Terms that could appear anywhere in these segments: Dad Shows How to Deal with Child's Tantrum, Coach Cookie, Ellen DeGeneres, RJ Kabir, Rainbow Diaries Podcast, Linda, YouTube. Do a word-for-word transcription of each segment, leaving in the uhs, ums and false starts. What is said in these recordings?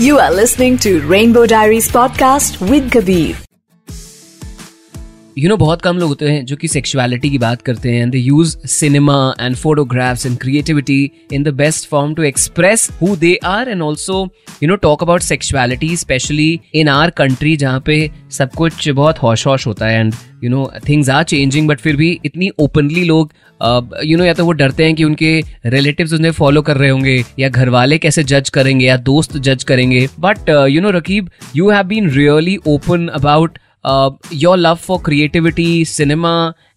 You are listening to Rainbow Diaries Podcast with Kabir. You know, बहुत कम लोग होते हैं जो कि सेक्सुअलिटी की बात करते हैं, and they use cinema and photographs and creativity in the best form to express who they are and also, you know, talk about sexuality, especially in our country जहाँ पे सब कुछ बहुत होश होश होता है and you know things are changing, but फिर भी इतनी openly लोग यू नो या तो वो डरते हैं कि उनके रिलेटिव्स उन्हें फॉलो कर रहे होंगे या घर वाले कैसे जज करेंगे या दोस्त जज करेंगे. But you know Raqib, you have been really open about your love for creativity, cinema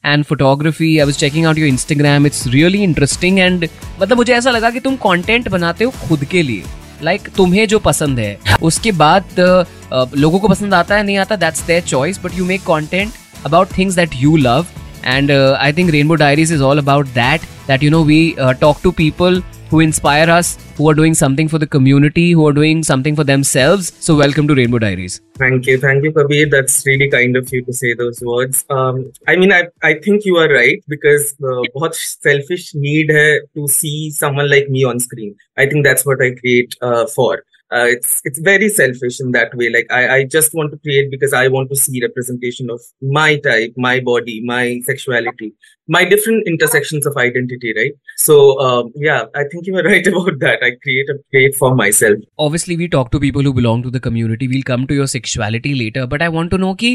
and photography. I was checking out your Instagram, it's really interesting. And मतलब मुझे ऐसा लगा कि तुम कंटेंट बनाते हो खुद के लिए, लाइक like, तुम्हें जो पसंद है उसके बाद uh, लोगों को पसंद आता है नहीं आता, that's their choice, but you make content about things that you love. And uh, I think Rainbow Diaries is all about that, that, you know, we uh, talk to people who inspire us, who are doing something for the community, who are doing something for themselves. So welcome to Rainbow Diaries. Thank you. Thank you, Kabir. That's really kind of you to say those words. Um, I mean, I I think you are right because uh, बहुत selfish need है to see someone like me on screen. I think that's what I create uh, for. Uh, it's it's very selfish in that way. Like I, I just want to create because I want to see representation of my type, my body, my sexuality, my different intersections of identity, right? So um, yeah, I think you were right about that. I create a plate for myself. Obviously, we talk to people who belong to the community. We'll come to your sexuality later, but I want to know कि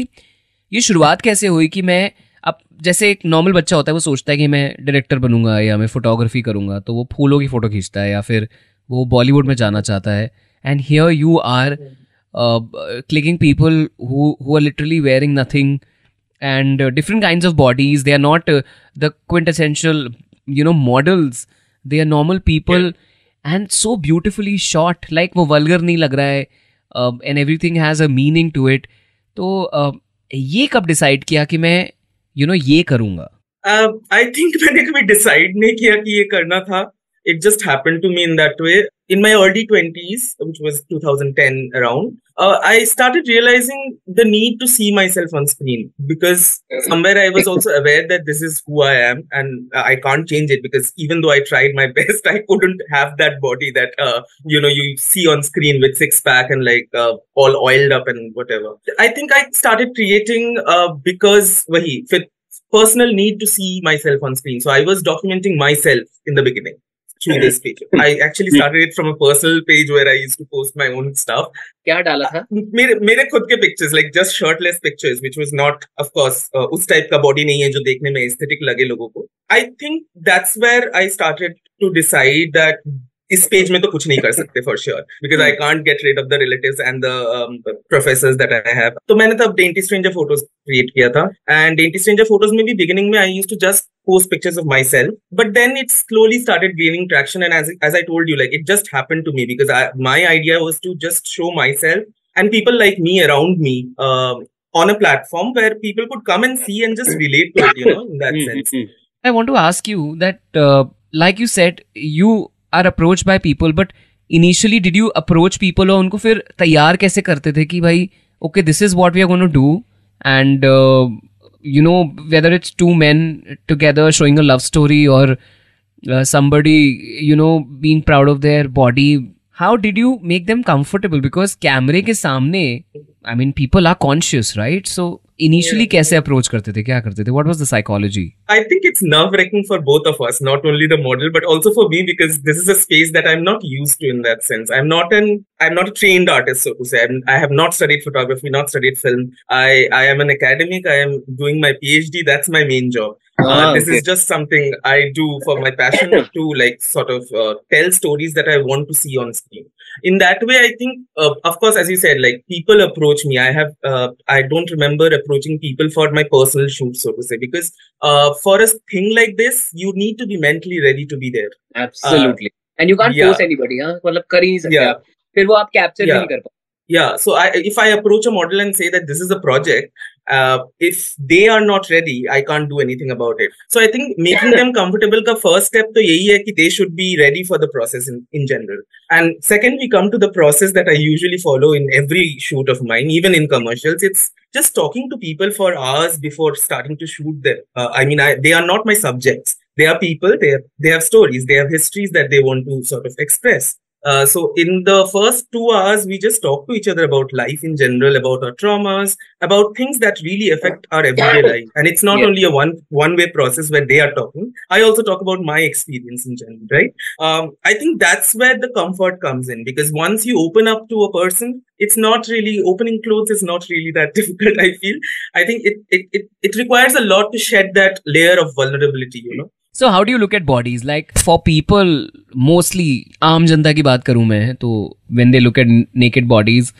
ये शुरुआत कैसे हुई कि मैं अब जैसे एक नॉर्मल बच्चा होता है वो सोचता है कि मैं डायरेक्टर बनूंगा या मैं फोटोग्राफी करूंगा, तो वो फूलों की फोटो खींचता है या फिर वो बॉलीवुड में जाना चाहता है. And here you are uh, clicking people who, who are literally wearing nothing and uh, different kinds of bodies. They are not uh, the quintessential, you know, models. They are normal people, yeah. And so beautifully shot. Like वो vulgar नहीं लग रहा है uh, and everything has a meaning to it. तो uh, ये कब decide किया कि मैं you know ये करूँगा? Uh, I think मैंने कभी decide नहीं किया कि ये करना था. It just happened to me in that way. In my early twenties, which was twenty ten around, uh, I started realizing the need to see myself on screen because somewhere I was also aware that this is who I am and I can't change it because even though I tried my best, I couldn't have that body that, uh, you know, you see on screen with six pack and like uh, all oiled up and whatever. I think I started creating uh, because wahi, personal need to see myself on screen. So I was documenting myself in the beginning. Through this page. I actually started it from a personal page where I used to post my own stuff. क्या डाला था? मेरे मेरे खुद के pictures, like just shirtless pictures, which was not, of course, uh, उस type का body नहीं है जो देखने में aesthetic लगे लोगों को. I think that's where I started to decide that इस page में तो कुछ नहीं कर सकते for sure, because I can't get rid of the relatives and the um, professors that I have. तो मैंने तब Dainty Stranger photos create किया था, and Dainty Stranger photos में भी beginning में I used to just post pictures of myself, but then it slowly started gaining traction. And as as I told you, like it just happened to me because I, my idea was to just show myself and people like me around me uh, on a platform where people could come and see and just relate to it, you know, in that sense. I want to ask you that, uh, like you said, you are approached by people, but initially did you approach people और उनको फिर तैयार कैसे करते थे कि भाई, okay, this is what we are going to do and uh, you know, whether it's two men together showing a love story or uh, somebody, you know, being proud of their body, how did you make them comfortable? Because कैमरे के सामने, I mean, people are conscious, right? So initially, yeah. कैसे approach करते थे, क्या करते थे? What was the psychology? I think it's nerve-wracking for both of us, not only the model, but also for me, because this is a space that I'm not used to in that sense. I'm not an, I'm not a trained artist, so to say. I'm, I have not studied photography, not studied film. I, I am an academic. I am doing my PhD. That's my main job. Uh, ah, this okay. is just something I do for my passion to like sort of uh, tell stories that I want to see on screen. In that way, I think, uh, of course, as you said, like people approach me. I have, uh, I don't remember approaching people for my personal shoot, so to say, because uh, for a thing like this, you need to be mentally ready to be there. Absolutely. Uh, and you can't yeah. force anybody, huh? मतलब कर ही नहीं सकते आप. फिर वो आप capture नहीं कर पाओ. Yeah. So I, if I approach a model and say that this is a project, uh, if they are not ready, I can't do anything about it. So I think making them comfortable ka first step to yehi hai ki they should be ready for the process in, in general. And second, we come to the process that I usually follow in every shoot of mine, even in commercials. It's just talking to people for hours before starting to shoot them. Uh, I mean, I, they are not my subjects. They are people. They have, they have stories. They have histories that they want to sort of express. Uh, so in the first two hours, we just talk to each other about life in general, about our traumas, about things that really affect our everyday life. And it's not yeah. only a one, one-way process where they are talking. I also talk about my experience in general, right? Um, I think that's where the comfort comes in, because once you open up to a person, it's not really, opening clothes is not really that difficult, I feel. I think it, it, it, it requires a lot to shed that layer of vulnerability, you know? So how do you look at bodies? Like for people, mostly आम जनता की बात करूँ मैं तो when they look at naked bodies,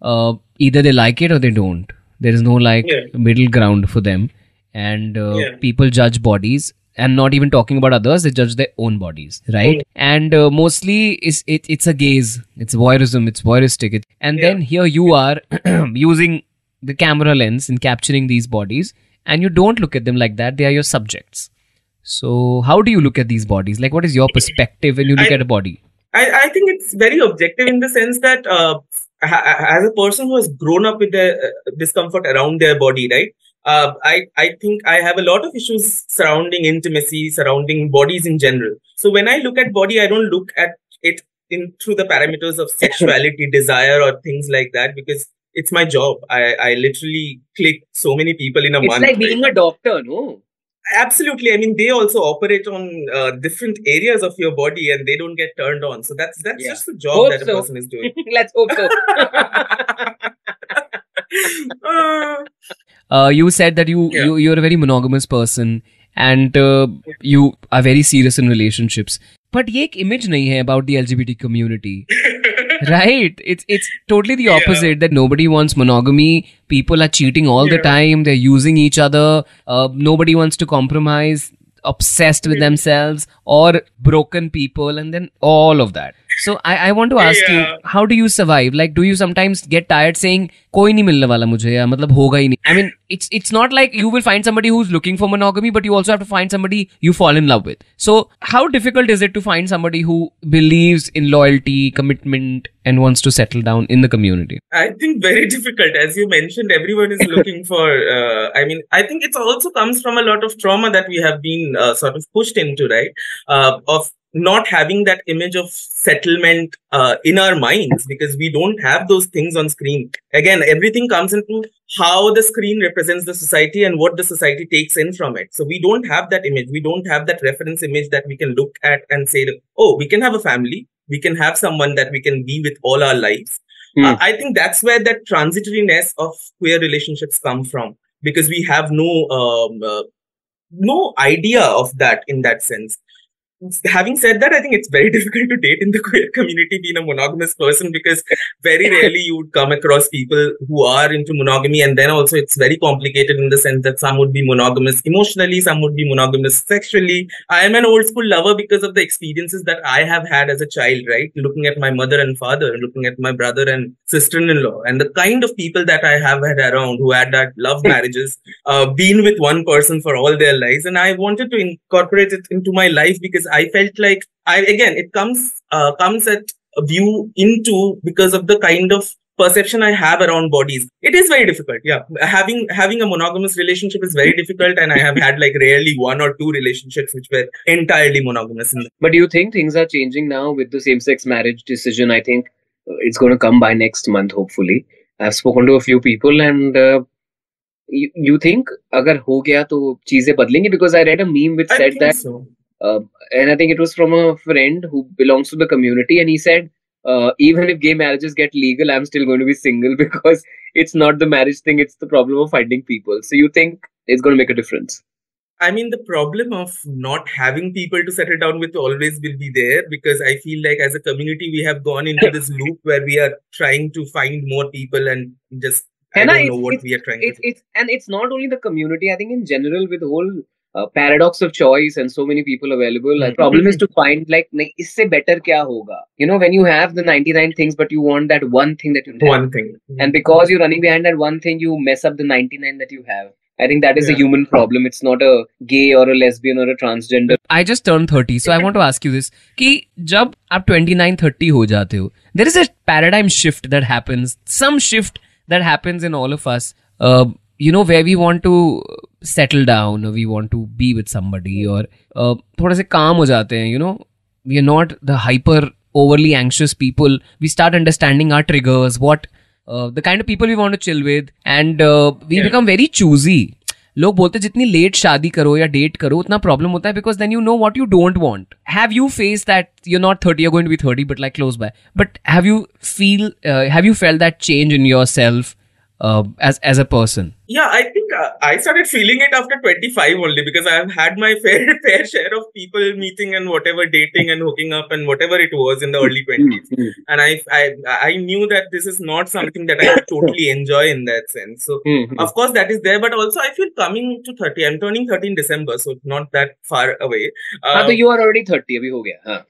uh, either they like it or they don't. There is no like yeah. middle ground for them, and uh, yeah. people judge bodies, and not even talking about others, they judge their own bodies, right? Mm. And uh, mostly it's it, it's a gaze, it's voyeurism, it's voyeuristic, it, and yeah. then here you are using the camera lens in capturing these bodies, and you don't look at them like that. They are your subjects. So, how do you look at these bodies? Like, what is your perspective when you look I, at a body? I, I think it's very objective in the sense that uh, as a person who has grown up with the discomfort around their body, right? Uh, I, I think I have a lot of issues surrounding intimacy, surrounding bodies in general. So, when I look at body, I don't look at it in through the parameters of sexuality, desire or things like that, because it's my job. I, I literally click so many people in a it's month. It's like being right? a doctor, no? Absolutely. I mean, they also operate on uh, different areas of your body and they don't get turned on. So that's that's yeah. just the job hope that so. a person is doing. Let's hope so. uh, you said that you, yeah. you, you're a very monogamous person and uh, yeah. you are very serious in relationships. But this is not an image nahi hai about the L G B T community. Right? It's it's totally the opposite yeah. that nobody wants monogamy. People are cheating all yeah. the time. They're using each other. Uh, nobody wants to compromise. Obsessed with yeah. themselves or broken people and then all of that. So I, I want to ask yeah. you, how do you survive? Like, do you sometimes get tired saying, "Koi nahi milne wala mujhe," ya, matlab hoga hi nahi. I mean, it's it's not like you will find somebody who's looking for monogamy, but you also have to find somebody you fall in love with. So how difficult is it to find somebody who believes in loyalty, commitment, and wants to settle down in the community? I think very difficult. As you mentioned, everyone is looking for, uh, I mean, I think it also comes from a lot of trauma that we have been uh, sort of pushed into, right? Uh, of not having that image of settlement uh, in our minds, because we don't have those things on screen. Again, everything comes into how the screen represents the society and what the society takes in from it. So we don't have that image. We don't have that reference image that we can look at and say, oh, we can have a family. We can have someone that we can be with all our lives. Mm. Uh, I think that's where that transitoriness of queer relationships come from, because we have no, um, uh, no idea of that in that sense. Having said that, I think it's very difficult to date in the queer community being a monogamous person, because very rarely you would come across people who are into monogamy. And then also it's very complicated in the sense that some would be monogamous emotionally, some would be monogamous sexually. I am an old school lover because of the experiences that I have had as a child, right? Looking at my mother and father, looking at my brother and sister-in-law, and the kind of people that I have had around who had that love marriages, uh, been with one person for all their lives. And I wanted to incorporate it into my life because I felt like, I again, it comes uh, comes at a view into because of the kind of perception I have around bodies. It is very difficult. Yeah. Having having a monogamous relationship is very difficult. And I have had like rarely one or two relationships which were entirely monogamous. But do you think things are changing now with the same-sex marriage decision? I think it's going to come by next month, hopefully. I've spoken to a few people and... Uh, you, you think agar ho gaya to cheeze badlenge? Because I read a meme which I said that... So. Uh, and I think it was from a friend who belongs to the community, and he said, uh, even if gay marriages get legal, I'm still going to be single, because it's not the marriage thing, it's the problem of finding people. So you think it's going to make a difference? I mean, the problem of not having people to settle down with always will be there, because I feel like as a community, we have gone into this loop where we are trying to find more people and just, and I don't I, know what we are trying it's, to do. It's, and it's not only the community, I think in general with whole... Uh, paradox of choice and so many people available. The problem is to find like, isse better kya hoga? You know, when you have the ninety-nine things, but you want that one thing that you have. One thing. And because you're running behind that one thing, you mess up the ninety-nine that you have. I think that is yeah. a human problem. It's not a gay or a lesbian or a transgender. I just turned thirty, so I want to ask you this. Ki jab aap twenty-nine, thirty ho jate ho, there is a paradigm shift that happens. Some shift that happens in all of us. Uh, you know, where we want to... settle down, or we want to be with somebody, or uh, thoda se kaam ho jate hain, you know, we are not the hyper overly anxious people, we start understanding our triggers, what uh, the kind of people we want to chill with, and uh, we yeah. become very choosy. लोग बोलते हैं जितनी late शादी करो या date करो उतना problem होता है because then you know what you don't want. Have you face that you are not thirty, you are going to be thirty but like close by, but have you feel have you felt that change in yourself as as a person? Yeah, I think uh, I started feeling it after twenty-five only, because I have had my fair fair share of people meeting and whatever, dating and hooking up and whatever it was in the early twenties, and I I I knew that this is not something that I totally enjoy in that sense. So of course that is there, but also I feel coming to thirty. I'm turning thirty in December, so not that far away. Ah, um, so you are already thirty. Abhi ho gaya. Huh.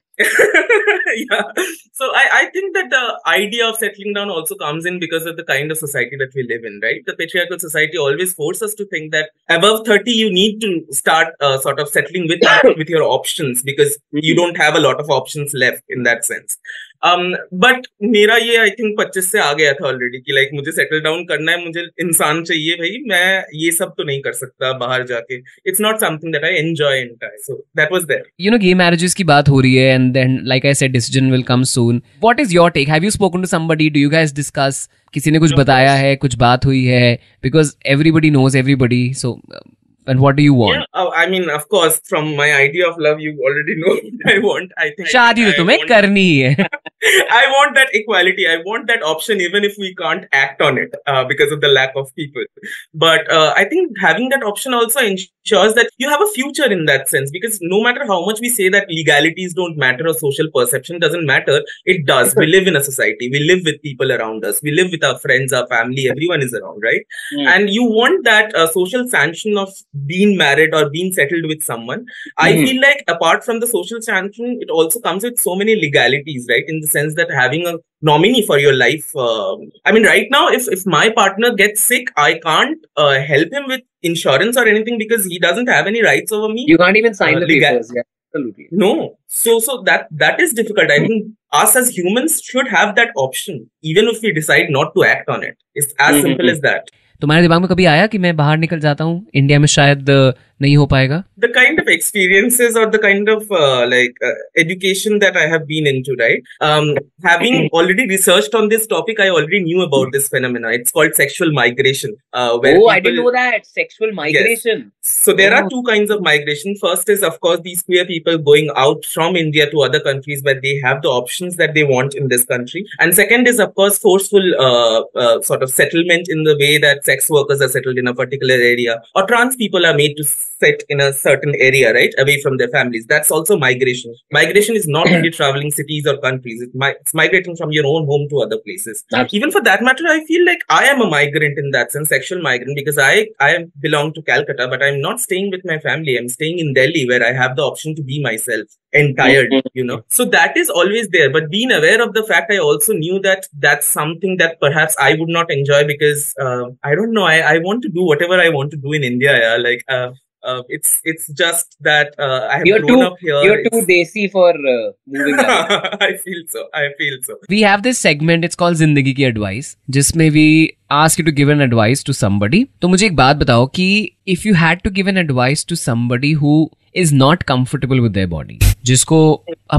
Yeah. So I, I think that the idea of settling down also comes in because of the kind of society that we live in, right? The patriarchal society always forces us to think that above thirty, you need to start uh, sort of settling with with your options, because you don't have a lot of options left in that sense. Um, but मेरा ये I think twenty-five से आ गया था already कि like मुझे settle down करना है, मुझे इंसान चाहिए भाई, मैं ये सब तो नहीं कर सकता बाहर जाके. It's not something that I enjoy entirely. So that was there. You know, gay marriages की बात हो रही है, and then like I said, decision will come soon. What is your take? Have you spoken to somebody? Do you guys discuss? किसी ने कुछ no, बताया course. है, कुछ बात हुई है? Because everybody knows everybody. So uh, and what do you want? Yeah, uh, I mean, of course, from my idea of love, you already know what I want. I think शादी तो तुम्हें करनी ही है. I want that equality. I want that option, even if we can't act on it uh, because of the lack of people. But uh, I think having that option also ensures that you have a future in that sense, because no matter how much we say that legalities don't matter or social perception doesn't matter, it does. We live in a society. We live with people around us. We live with our friends, our family. Everyone is around, right? Mm. And you want that uh, social sanction of being married or being settled with someone. I mm-hmm. feel like apart from the social sanction, it also comes with so many legalities, right? In the sense that having a nominee for your life. Uh, I mean, right now, if, if my partner gets sick, I can't uh, help him with insurance or anything because he doesn't have any rights over me. You can't even sign uh, the papers. Yeah, absolutely. No. So, so that that is difficult. I think us as humans should have that option, even if we decide not to act on it. It's as mm-hmm. simple as that. तुम्हारे दिमाग में कभी आया कि मैं बाहर निकल जाता हूँ, इंडिया में शायद नहीं हो पाएगा? The kind of experiences or the kind of uh, like uh, education that I have been into, right? Um, having already researched on this topic, I already knew about this phenomena. It's called sexual migration. Uh, where oh, people... I didn't know that. Sexual migration. Yes. So there oh. are two kinds of migration. First is, of course, these queer people going out from India to other countries where they have the options that they want in this country. And second is, of course, forceful uh, uh, sort of settlement in the way that sex workers are settled in a particular area, or trans people are made to set in a certain area, right, away from their families. That's also migration. Migration is not only traveling cities or countries. It mi- it's migrating from your own home to other places. Absolutely. Even for that matter, I feel like I am a migrant in that sense, sexual migrant, because I, I belong to Calcutta, but I'm not staying with my family. I'm staying in Delhi, where I have the option to be myself entirely, you know. So that is always there. But being aware of the fact, I also knew that that's something that perhaps I would not enjoy because, uh, I don't know, I, I want to do whatever I want to do in India. Yeah? Like, uh, Uh, it's it's just that uh, I have you're grown too, up here. You're it's... too desi for uh, moving out. I feel so. I feel so. We have this segment. It's called Zindagi Ki Advice, जिसमें we ask you to give an advice to somebody. तो मुझे एक बात बताओ कि if you had to give an advice to somebody who is not comfortable with their body, जिसको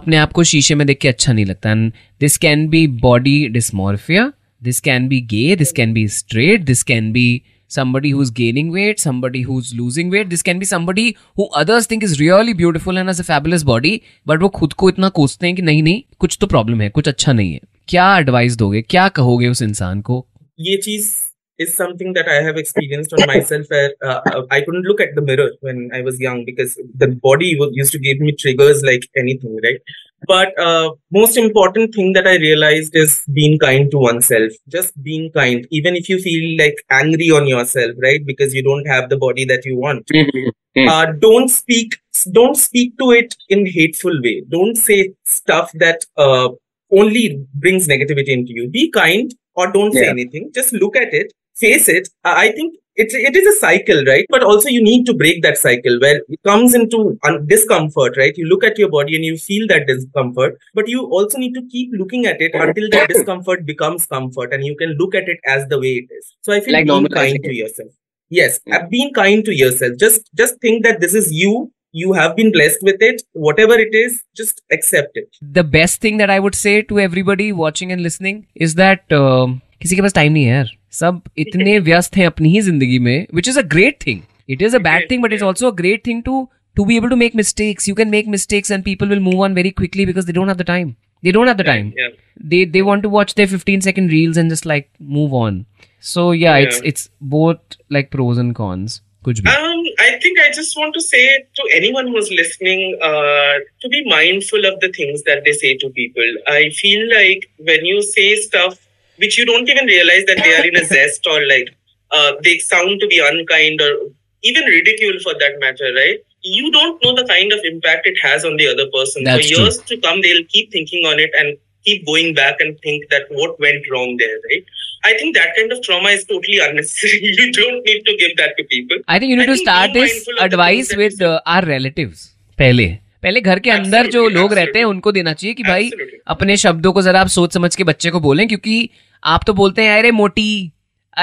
अपने आप को शीशे में देख के अच्छा नहीं लगता, and this can be body dysmorphia, this can be gay, this can be straight, this can be somebody who's gaining weight, somebody who's losing weight. This can be somebody who others think is really beautiful and has a fabulous body, but वो खुद को इतना कोसते हैं कि नहीं नहीं कुछ तो प्रॉब्लम है, कुछ अच्छा नहीं है. क्या एडवाइस दोगे, क्या कहोगे उस इंसान को? ये चीज is something that I have experienced on myself, where uh, I couldn't look at the mirror when I was young because the body used to give me triggers like anything, right? But uh, most important thing that I realized is being kind to oneself. Just being kind, even if you feel like angry on yourself, right? Because you don't have the body that you want. Uh, don't speak, don't speak to it in hateful way. Don't say stuff that uh, only brings negativity into you. Be kind or don't yeah. say anything. Just look at it. Face it. Uh, I think it, it is a cycle, right? But also you need to break that cycle where it comes into un- discomfort, right? You look at your body and you feel that discomfort, but you also need to keep looking at it until that discomfort becomes comfort and you can look at it as the way it is. So I feel like being kind to yourself. Yes, yeah. being kind to yourself. Just, just think that this is you. you have been blessed with it. Whatever it is, just accept it. The best thing that I would say to everybody watching and listening is that uh, किसी के पास time नहीं है यार. सब इतने व्यस्त हैं अपनी ही जिंदगी में, which is a great thing. It is a bad thing, but it's also a great thing to to be able to make mistakes. You can make mistakes, and people will move on very quickly because they don't have the time. They don't have the time. Yeah. They they want to watch their fifteen second reels and just like move on. So yeah, yeah. it's it's both like pros and cons. Kuch bhi. Um, I think I just want to say to anyone who's listening uh, to be mindful of the things that they say to people. I feel like when you say stuff which you don't even realize that they are in a zest or like uh, they sound to be unkind or even ridicule for that matter, right? You don't know the kind of impact it has on the other person. That's for years true. To come, they'll keep thinking on it and keep going back and think that what went wrong there, right? I think that kind of trauma is totally unnecessary. You don't need to give that to people. I think you need I to start this advice with uh, our relatives. पहले पहले घर के अंदर जो लोग रहते हैं उनको देना चाहिए कि भाई अपने शब्दों को जरा आप सोच समझ के बच्चे को बोलें, क्योंकि आप तो बोलते हैं अरे मोटी,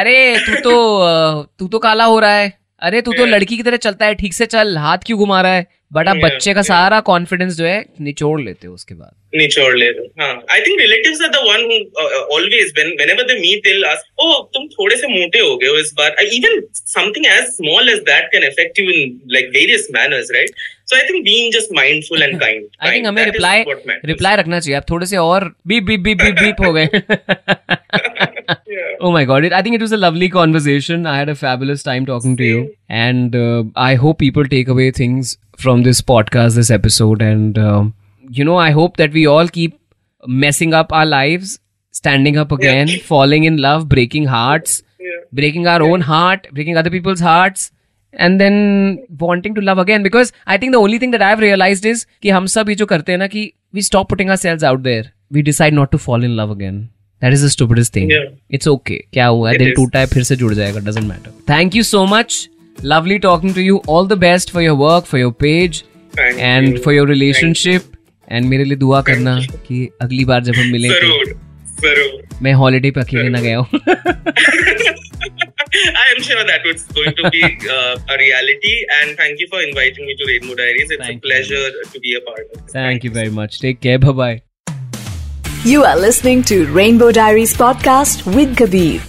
अरे तू तो तू तो काला हो रहा है, अरे तू तो लड़की की तरह चलता है, ठीक से चल, हाथ क्यों घुमा रहा है, बट आप बच्चे का सारा कॉन्फिडेंस जो है निचोड़ लेते हो उसके बाद निचोड़ लेते हो. हां, I think relatives are the one who always when whenever they meet they will ask, oh तुम थोड़े से मोटे हो गए हो इस बार. Even something as small as that can affect you in like various manners, right? So I think being just mindful and kind. I think हमें रिप्लाई रिप्लाई रखना चाहिए, आप थोड़े से और बीप बीप बीप बीप हो गए. Yeah. Oh my God, it, I think it was a lovely conversation. I had a fabulous time talking to you. And uh, I hope people take away things from this podcast, this episode. And, uh, you know, I hope that we all keep messing up our lives, standing up again, yeah. falling in love, breaking hearts, yeah. breaking our yeah. own heart, breaking other people's hearts, and then wanting to love again. Because I think the only thing that I've realized is that hum sab ye jo karte hai na, ki we stop putting ourselves out there. We decide not to fall in love again. That is the stupidest thing. Yeah. It's okay. क्या हुआ है, दिल टूटा है, फिर से जुड़ जाएगा. Doesn't matter. Thank you so much. Lovely talking to you. All the best for your work, for your page, Thank and you. for your relationship. Thank and मेरे लिए दुआ करना कि अगली बार जब हम मिलेंगे जरूर, जरूर. मैं हॉलिडे पे अकेले ना गया हूँ. I am sure that it's going to be uh, a reality. And thank you for inviting me to Rainbow Diaries. It's thank a pleasure you. to be a part of it. Thank, thank you very much. Take care. Bye bye. You are listening to Rainbow Diaries Podcast with Kabir.